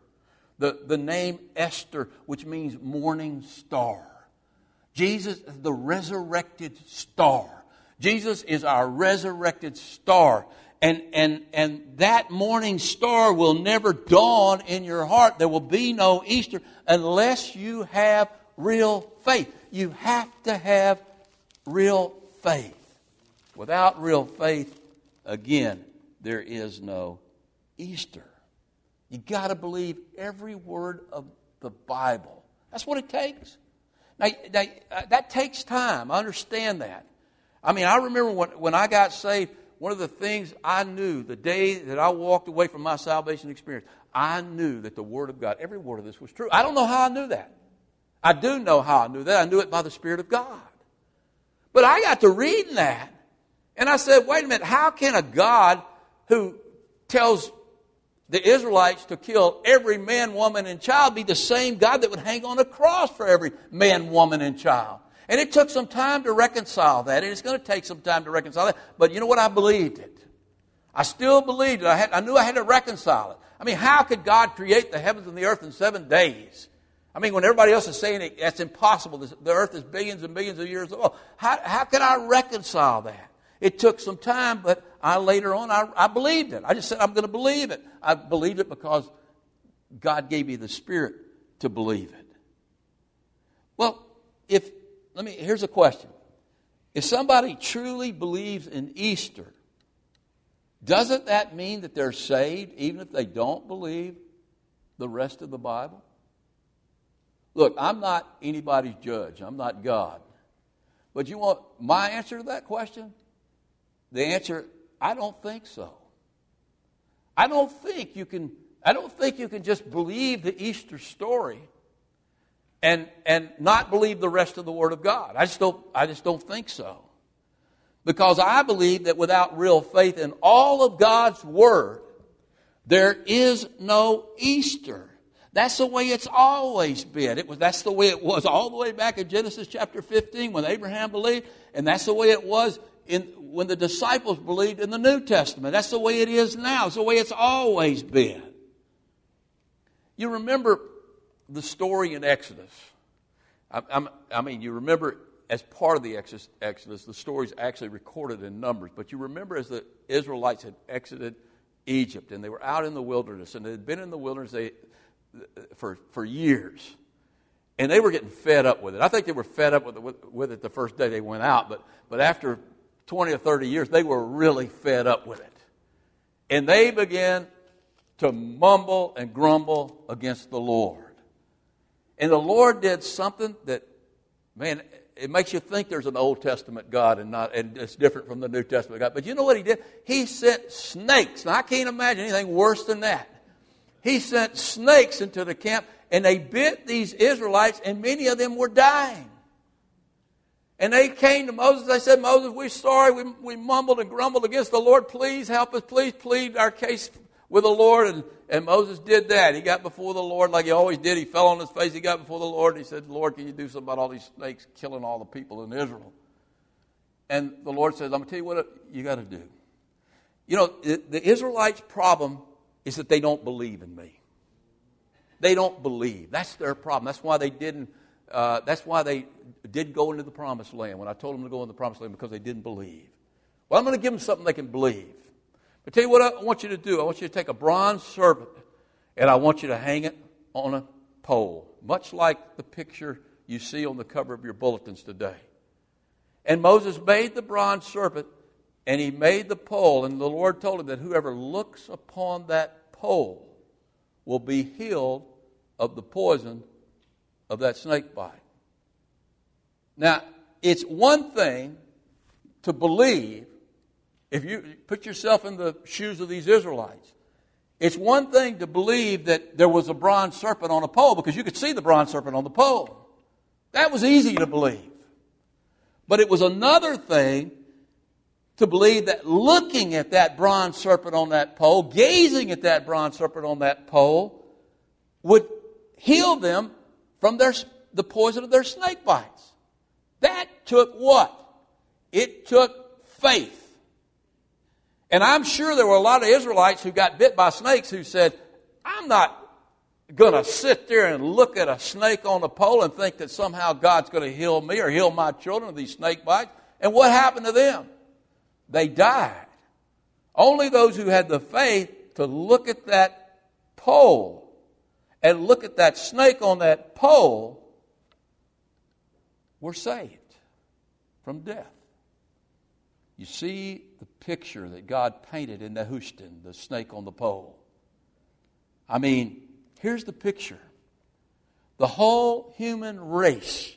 The, the name Esther, which means morning star. Jesus is the resurrected star. Jesus is our resurrected star. And and and that morning star will never dawn in your heart. There will be no Easter unless you have real faith. You have to have real faith. Without real faith, again, there is no Easter. You got to believe every word of the Bible. That's what it takes. Now, now that takes time. I understand that. I mean, I remember when, when I got saved, one of the things I knew the day that I walked away from my salvation experience, I knew that the Word of God, every word of this was true. I don't know how I knew that. I do know how I knew that. I knew it by the Spirit of God. But I got to reading that, and I said, wait a minute, how can a God who tells the Israelites to kill every man, woman, and child be the same God that would hang on a cross for every man, woman, and child? And it took some time to reconcile that, and it's going to take some time to reconcile that. But you know what? I believed it. I still believed it. I, had, I knew I had to reconcile it. I mean, how could God create the heavens and the earth in seven days? I mean, when everybody else is saying it, that's impossible. The earth is billions and billions of years old. How, how can I reconcile that? It took some time, but I later on, I, I believed it. I just said, I'm going to believe it. I believed it because God gave me the Spirit to believe it. Well, if... Let me. Here's a question. If somebody truly believes in Easter, doesn't that mean that they're saved even if they don't believe the rest of the Bible? Look, I'm not anybody's judge. I'm not God. But you want my answer to that question? The answer, I don't think so. I don't think you can, I don't think you can just believe the Easter story And and not believe the rest of the Word of God. I just don't, I just don't think so. Because I believe that without real faith in all of God's Word, there is no Easter. That's the way it's always been. It was, that's the way it was all the way back in Genesis chapter fifteen when Abraham believed. And that's the way it was in when the disciples believed in the New Testament. That's the way it is now. It's the way it's always been. You remember the story in Exodus. I, I'm, I mean, you remember as part of the Exodus, Exodus, the story's actually recorded in Numbers, but you remember as the Israelites had exited Egypt and they were out in the wilderness, and they had been in the wilderness they, for, for years, and they were getting fed up with it. I think they were fed up with, with, with it the first day they went out, but, but after twenty or thirty years, they were really fed up with it. And they began to mumble and grumble against the Lord. And the Lord did something that, man, it makes you think there's an Old Testament God and not, and it's different from the New Testament God. But you know what He did? He sent snakes. Now, I can't imagine anything worse than that. He sent snakes into the camp, and they bit these Israelites, and many of them were dying. And they came to Moses. They said, Moses, we're sorry. We, we mumbled and grumbled against the Lord. Please help us. Please plead our case with the Lord. And, and Moses did that. He got before the Lord like he always did. He fell on his face. He got before the Lord. And he said, Lord, can you do something about all these snakes killing all the people in Israel? And the Lord says, I'm going to tell you what you got to do. You know, the, the Israelites' problem is that they don't believe in me. They don't believe. That's their problem. That's why they didn't, uh, that's why they did go into the promised land when I told them to go into the promised land, because they didn't believe. Well, I'm going to give them something they can believe. I tell you what I want you to do. I want you to take a bronze serpent, and I want you to hang it on a pole, much like the picture you see on the cover of your bulletins today. And Moses made the bronze serpent, and he made the pole, and the Lord told him that whoever looks upon that pole will be healed of the poison of that snake bite. Now, it's one thing to believe. If you put yourself in the shoes of these Israelites, it's one thing to believe that there was a bronze serpent on a pole because you could see the bronze serpent on the pole. That was easy to believe. But it was another thing to believe that looking at that bronze serpent on that pole, gazing at that bronze serpent on that pole, would heal them from their, the poison of their snake bites. That took what? It took faith. And I'm sure there were a lot of Israelites who got bit by snakes who said, I'm not going to sit there and look at a snake on a pole and think that somehow God's going to heal me or heal my children of these snake bites. And what happened to them? They died. Only those who had the faith to look at that pole and look at that snake on that pole were saved from death. You see the picture that God painted in Nehushtan, the snake on the pole. I mean, here's the picture. The whole human race,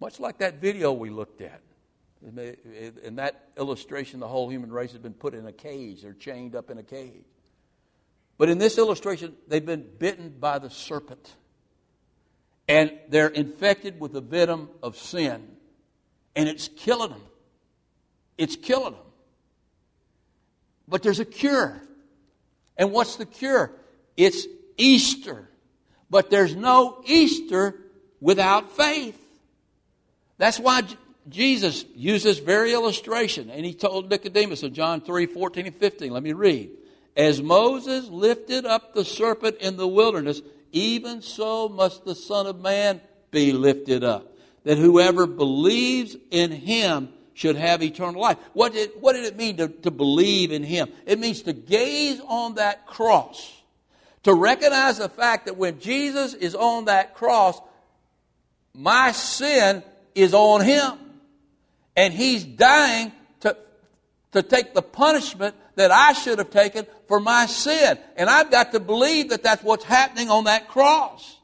much like that video we looked at, In that illustration, the whole human race has been put in a cage. They're chained up in a cage. But in this illustration, they've been bitten by the serpent. And they're infected with the venom of sin. And it's killing them. It's killing them. But there's a cure. And what's the cure? It's Easter. But there's no Easter without faith. That's why Jesus used this very illustration. And he told Nicodemus in John three, fourteen and fifteen. Let me read. As Moses lifted up the serpent in the wilderness, even so must the Son of Man be lifted up, that whoever believes in him should have eternal life. What did, what did it mean to, to believe in him? It means to gaze on that cross, to recognize the fact that when Jesus is on that cross, my sin is on him. And he's dying to, to take the punishment that I should have taken for my sin. And I've got to believe that that's what's happening on that cross.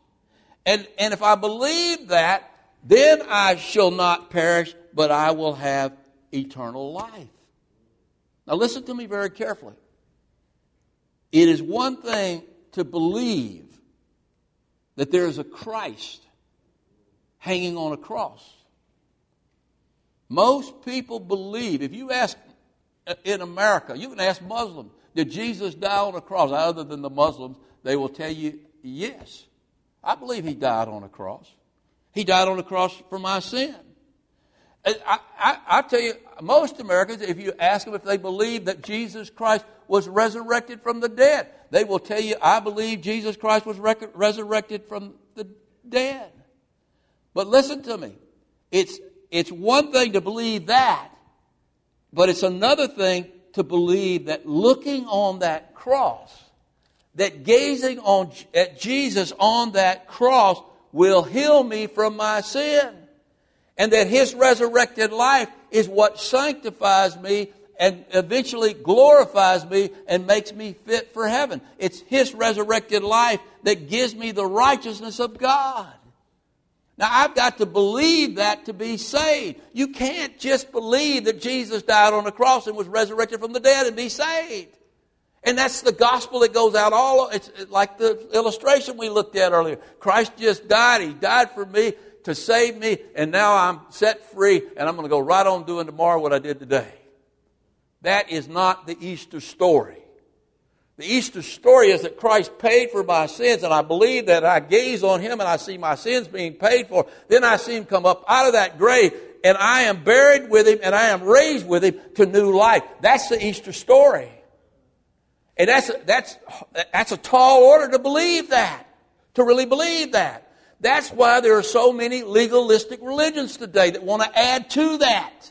And, and if I believe that, then I shall not perish, but I will have eternal life. Now listen to me very carefully. It is one thing to believe that there is a Christ hanging on a cross. Most people believe, if you ask in America, you can ask Muslims, did Jesus die on a cross? Other than the Muslims, they will tell you, yes, I believe he died on a cross. He died on the cross for my sin. I, I, I tell you, most Americans, if you ask them if they believe that Jesus Christ was resurrected from the dead, they will tell you, I believe Jesus Christ was rec- resurrected from the dead. But listen to me. It's, it's one thing to believe that, but it's another thing to believe that looking on that cross, that gazing on at Jesus on that cross will heal me from my sin. And that his resurrected life is what sanctifies me and eventually glorifies me and makes me fit for heaven. It's his resurrected life that gives me the righteousness of God. Now, I've got to believe that to be saved. You can't just believe that Jesus died on the cross and was resurrected from the dead and be saved. And that's the gospel that goes out all, it's like the illustration we looked at earlier. Christ just died. He died for me to save me, and now I'm set free, and I'm going to go right on doing tomorrow what I did today. That is not the Easter story. The Easter story is that Christ paid for my sins, and I believe that I gaze on him, and I see my sins being paid for. Then I see him come up out of that grave, and I am buried with him, and I am raised with him to new life. That's the Easter story. And that's a, that's that's a tall order to believe that, to really believe that. That's why there are so many legalistic religions today that want to add to that.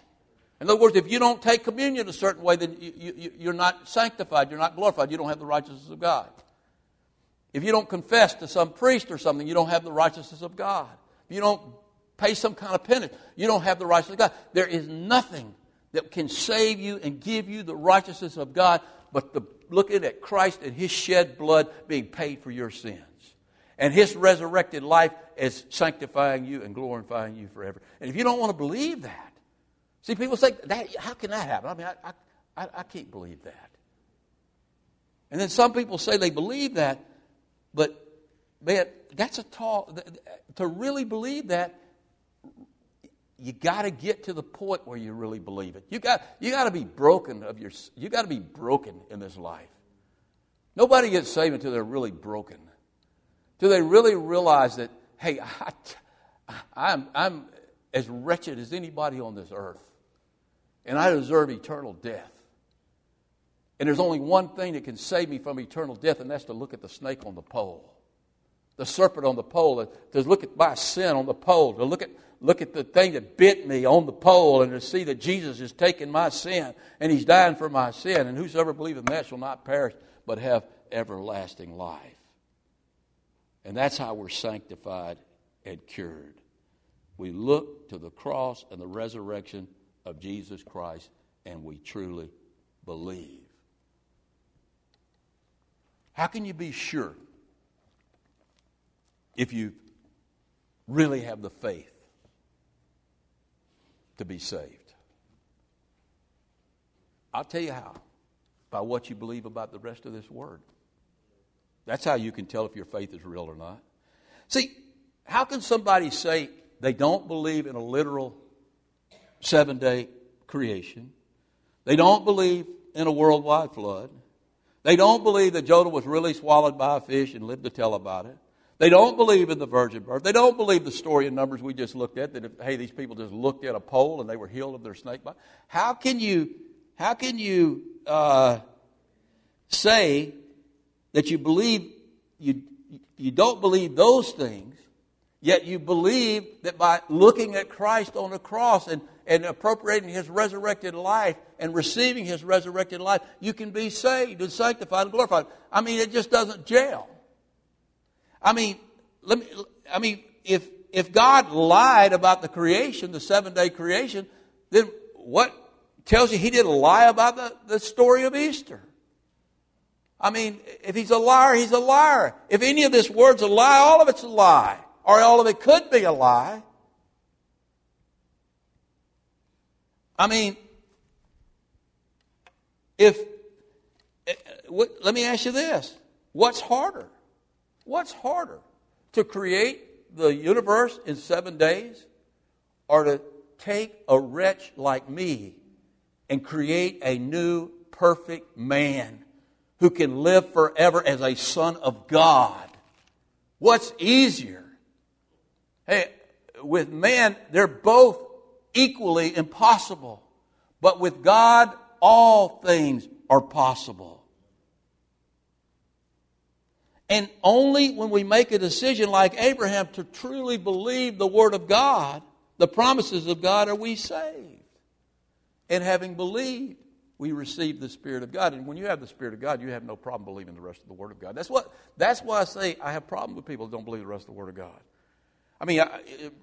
In other words, if you don't take communion a certain way, then you, you, you're not sanctified, you're not glorified, you don't have the righteousness of God. If you don't confess to some priest or something, you don't have the righteousness of God. If you don't pay some kind of penance, you don't have the righteousness of God. There is nothing that can save you and give you the righteousness of God but the looking at Christ and his shed blood being paid for your sins. And his resurrected life is sanctifying you and glorifying you forever. And if you don't want to believe that, see, people say, that, how can that happen? I mean, I, I, I can't believe that. And then some people say they believe that, but man, that's a tall, to really believe that, you got to get to the point where you really believe it. You got you got to be broken of your. You got to be broken in this life. Nobody gets saved until they're really broken. Till they really realize that, hey, I, I'm I'm as wretched as anybody on this earth, and I deserve eternal death. And there's only one thing that can save me from eternal death, and that's to look at the snake on the pole, the serpent on the pole, to look at my sin on the pole, to look at. Look at the thing that bit me on the pole and to see that Jesus is taking my sin and he's dying for my sin. And whosoever believeth in that shall not perish but have everlasting life. And that's how we're sanctified and cured. We look to the cross and the resurrection of Jesus Christ and we truly believe. How can you be sure if you really have the faith to be saved? I'll tell you how. By what you believe about the rest of this word. That's how you can tell if your faith is real or not. See, how can somebody say they don't believe in a literal seven-day creation? They don't believe in a worldwide flood. They don't believe that Jonah was really swallowed by a fish and lived to tell about it. They don't believe in the virgin birth. They don't believe the story in Numbers we just looked at, that if, hey, these people just looked at a pole and they were healed of their snake bite. How can you, how can you uh, say that you believe, you you don't believe those things, yet you believe that by looking at Christ on the cross and, and appropriating his resurrected life and receiving his resurrected life, you can be saved and sanctified and glorified. I mean, it just doesn't gel. I mean, let me, I mean, if if God lied about the creation, the seven-day creation, then what tells you he didn't lie about the, the story of Easter? I mean, if he's a liar, he's a liar. If any of this word's a lie, all of it's a lie. Or all of it could be a lie. I mean, if, let me ask you this. What's harder? What's harder, to create the universe in seven days or to take a wretch like me and create a new perfect man who can live forever as a son of God? What's easier? Hey, with man, they're both equally impossible. But with God, all things are possible. And only when we make a decision like Abraham to truly believe the Word of God, the promises of God, are we saved. And having believed, we receive the Spirit of God. And when you have the Spirit of God, you have no problem believing the rest of the Word of God. That's what. That's why I say I have a problem with people who don't believe the rest of the Word of God. I mean, I,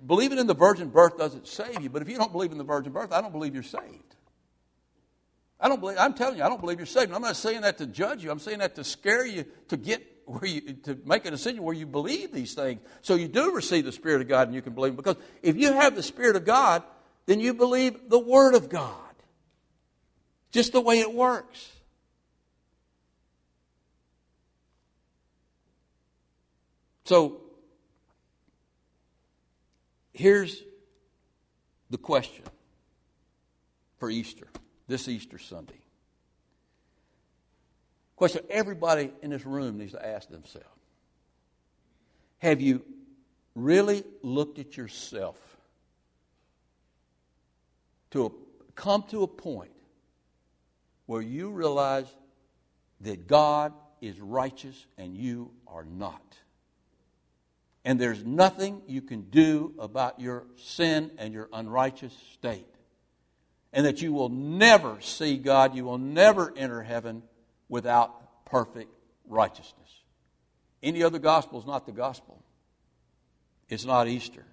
believing in the virgin birth doesn't save you. But if you don't believe in the virgin birth, I don't believe you're saved. I don't believe, I'm telling you, I don't believe you're saved. And I'm not saying that to judge you. I'm saying that to scare you, to get Where you, to make a decision where you believe these things. So you do receive the Spirit of God and you can believe him. Because if you have the Spirit of God, then you believe the Word of God. Just the way it works. So, here's the question for Easter, this Easter Sunday. Question everybody in this room needs to ask themselves. Have you really looked at yourself to a, come to a point where you realize that God is righteous and you are not? And there's nothing you can do about your sin and your unrighteous state. And that you will never see God, you will never enter heaven without perfect righteousness. Any other gospel is not the gospel. It's not Easter.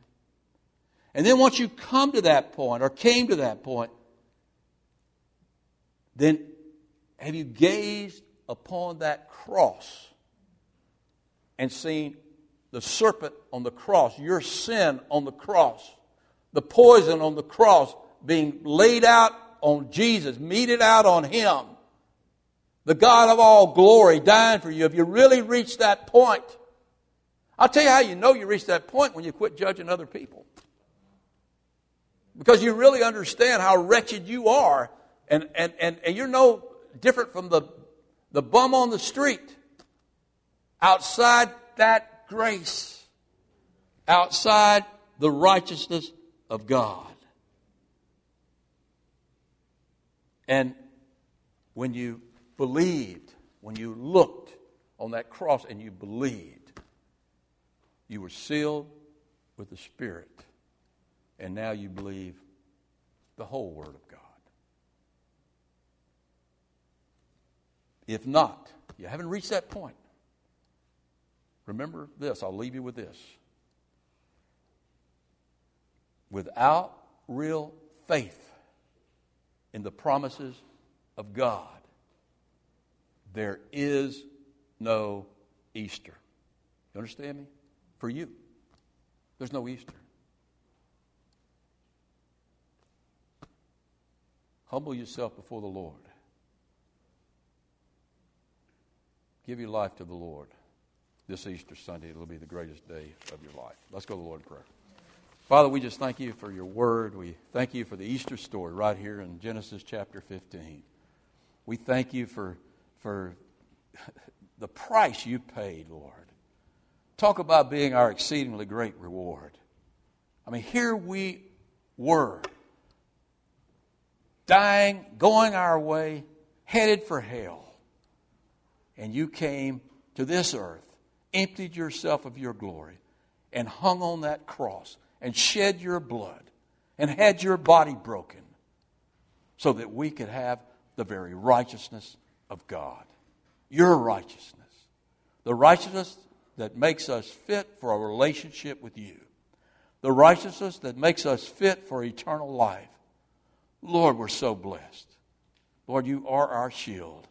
And then once you come to that point, or came to that point, then have you gazed upon that cross and seen the serpent on the cross, your sin on the cross, the poison on the cross being laid out on Jesus, meted out on him? The God of all glory dying for you. If you really reach that point, I'll tell you how you know you reach that point: when you quit judging other people. Because you really understand how wretched you are, and, and, and, and you're no different from the, the bum on the street. Outside that grace, outside the righteousness of God. And when you believed, when you looked on that cross and you believed, you were sealed with the Spirit, and now you believe the whole Word of God. If not, you haven't reached that point, remember this, I'll leave you with this. Without real faith in the promises of God, there is no Easter. You understand me? For you, there's no Easter. Humble yourself before the Lord. Give your life to the Lord this Easter Sunday. It'll be the greatest day of your life. Let's go to the Lord in prayer. Father, we just thank you for your word. We thank you for the Easter story right here in Genesis chapter fifteen. We thank you for, for the price you paid, Lord. Talk about being our exceedingly great reward. I mean, here we were, dying, going our way, headed for hell. And you came to this earth, emptied yourself of your glory, and hung on that cross, and shed your blood, and had your body broken, so that we could have the very righteousness of God. Your righteousness. The righteousness that makes us fit for a relationship with you. The righteousness that makes us fit for eternal life. Lord, we're so blessed. Lord, you are our shield,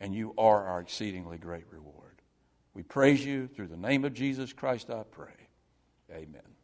and you are our exceedingly great reward. We praise you through the name of Jesus Christ, I pray. Amen.